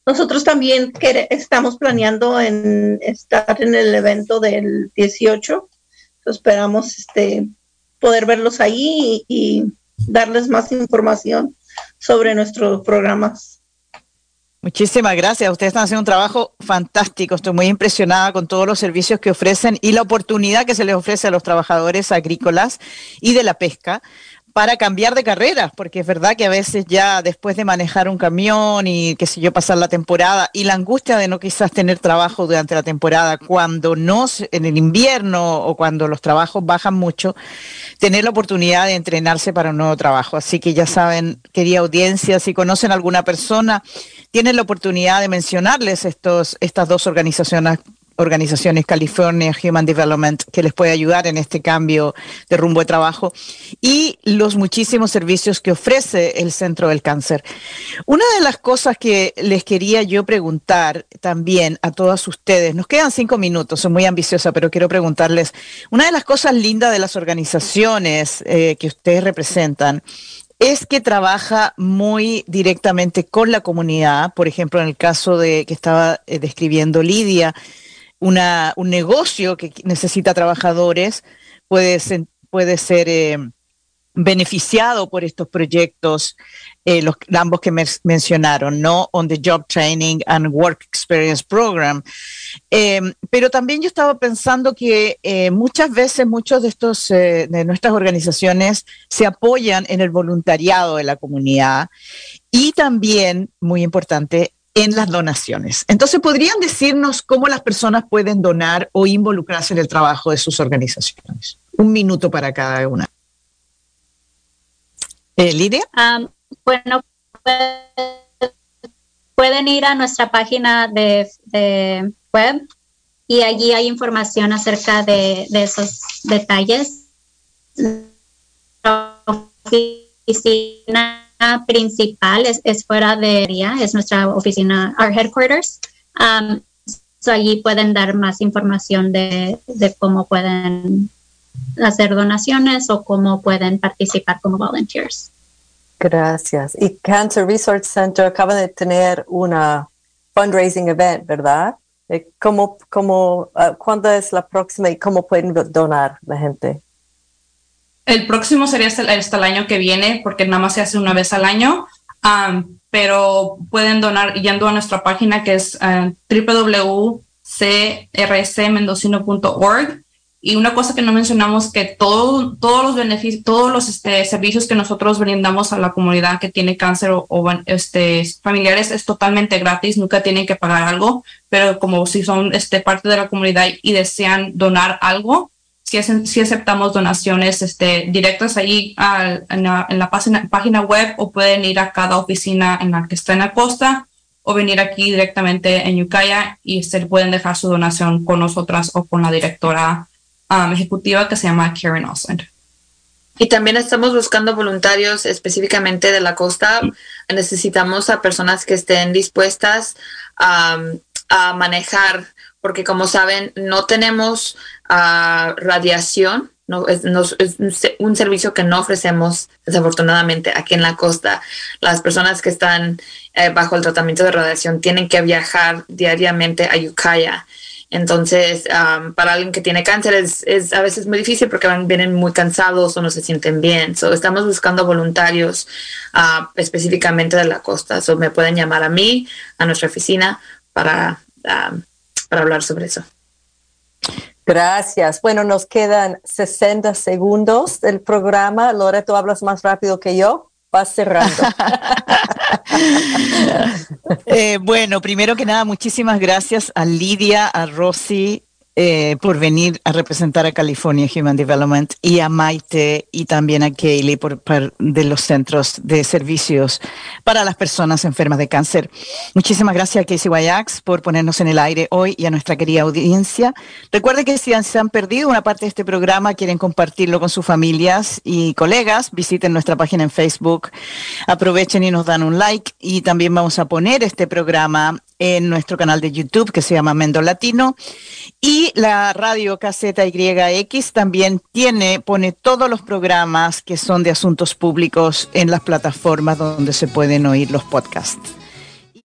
Nosotros también estamos planeando en estar en el evento del 18. Esperamos poder verlos ahí y darles más información sobre nuestros programas. Muchísimas gracias. Ustedes están haciendo un trabajo fantástico. Estoy muy impresionada con todos los servicios que ofrecen y la oportunidad que se les ofrece a los trabajadores agrícolas y de la pesca para cambiar de carreras, porque es verdad que a veces ya después de manejar un camión y qué sé yo, pasar la temporada y la angustia de no quizás tener trabajo durante la temporada, cuando no en el invierno o cuando los trabajos bajan mucho, tener la oportunidad de entrenarse para un nuevo trabajo. Así que ya saben, querida audiencia, si conocen a alguna persona, tienen la oportunidad de mencionarles estas dos organizaciones, California Human Development, que les puede ayudar en este cambio de rumbo de trabajo, y los muchísimos servicios que ofrece el Centro del Cáncer. Una de las cosas que les quería yo preguntar también a todas ustedes, nos quedan 5 minutos, soy muy ambiciosa, pero quiero preguntarles, una de las cosas lindas de las organizaciones que ustedes representan es que trabaja muy directamente con la comunidad. Por ejemplo, en el caso de que estaba describiendo Lidia, un negocio que necesita trabajadores puede ser beneficiado por estos proyectos, ambos que mencionaron, ¿no? On the Job Training and Work Experience Program. Pero también yo estaba pensando que muchas veces muchos de estos de nuestras organizaciones se apoyan en el voluntariado de la comunidad y también, muy importante, en las donaciones. Entonces, ¿podrían decirnos cómo las personas pueden donar o involucrarse en el trabajo de sus organizaciones? 1 minuto para cada una. ¿Lidia? Bueno, pueden ir a nuestra página de web y allí hay información acerca de esos detalles. La oficina principal es fuera de área, es nuestra oficina, our headquarters. Allí pueden dar más información de cómo pueden hacer donaciones o cómo pueden participar como volunteers. Gracias. Y Cancer Resource Center acaba de tener una fundraising event, ¿verdad? ¿Cuándo es la próxima y cómo pueden donar la gente? el próximo sería hasta el año que viene, porque nada más se hace una vez al año, pero pueden donar yendo a nuestra página, que es www.crcmendocino.org. Y una cosa que no mencionamos, que todos los beneficios, todos los servicios que nosotros brindamos a la comunidad que tiene cáncer o familiares es totalmente gratis, nunca tienen que pagar algo, pero como si son parte de la comunidad y desean donar algo, si aceptamos donaciones directas ahí en la página web, o pueden ir a cada oficina en la que está en la costa, o venir aquí directamente en Ukiah y pueden dejar su donación con nosotras o con la directora ejecutiva, que se llama Karen Austin. Y también estamos buscando voluntarios específicamente de la costa. Necesitamos a personas que estén dispuestas a manejar, porque como saben, no tenemos radiación. No, es un servicio que no ofrecemos, desafortunadamente, aquí en la costa. Las personas que están bajo el tratamiento de radiación tienen que viajar diariamente a Ukiah. Entonces, para alguien que tiene cáncer es a veces muy difícil, porque vienen muy cansados o no se sienten bien. So, estamos buscando voluntarios específicamente de la costa. So, me pueden llamar a mí, a nuestra oficina, para hablar sobre eso. Gracias. Bueno, nos quedan 60 segundos del programa. Loreto, hablas más rápido que yo. Vas cerrando. Bueno, primero que nada, muchísimas gracias a Lidia, a Rosy por venir a representar a California Human Development, y a Maite y también a Kaylee por de los centros de servicios para las personas enfermas de cáncer. Muchísimas gracias a KZYX por ponernos en el aire hoy, y a nuestra querida audiencia. Recuerden que si se han perdido una parte de este programa, quieren compartirlo con sus familias y colegas, visiten nuestra página en Facebook, aprovechen y nos dan un like, y también vamos a poner este programa en nuestro canal de YouTube, que se llama Mendo Latino, y la radio KZYX también pone todos los programas que son de asuntos públicos en las plataformas donde se pueden oír los podcasts.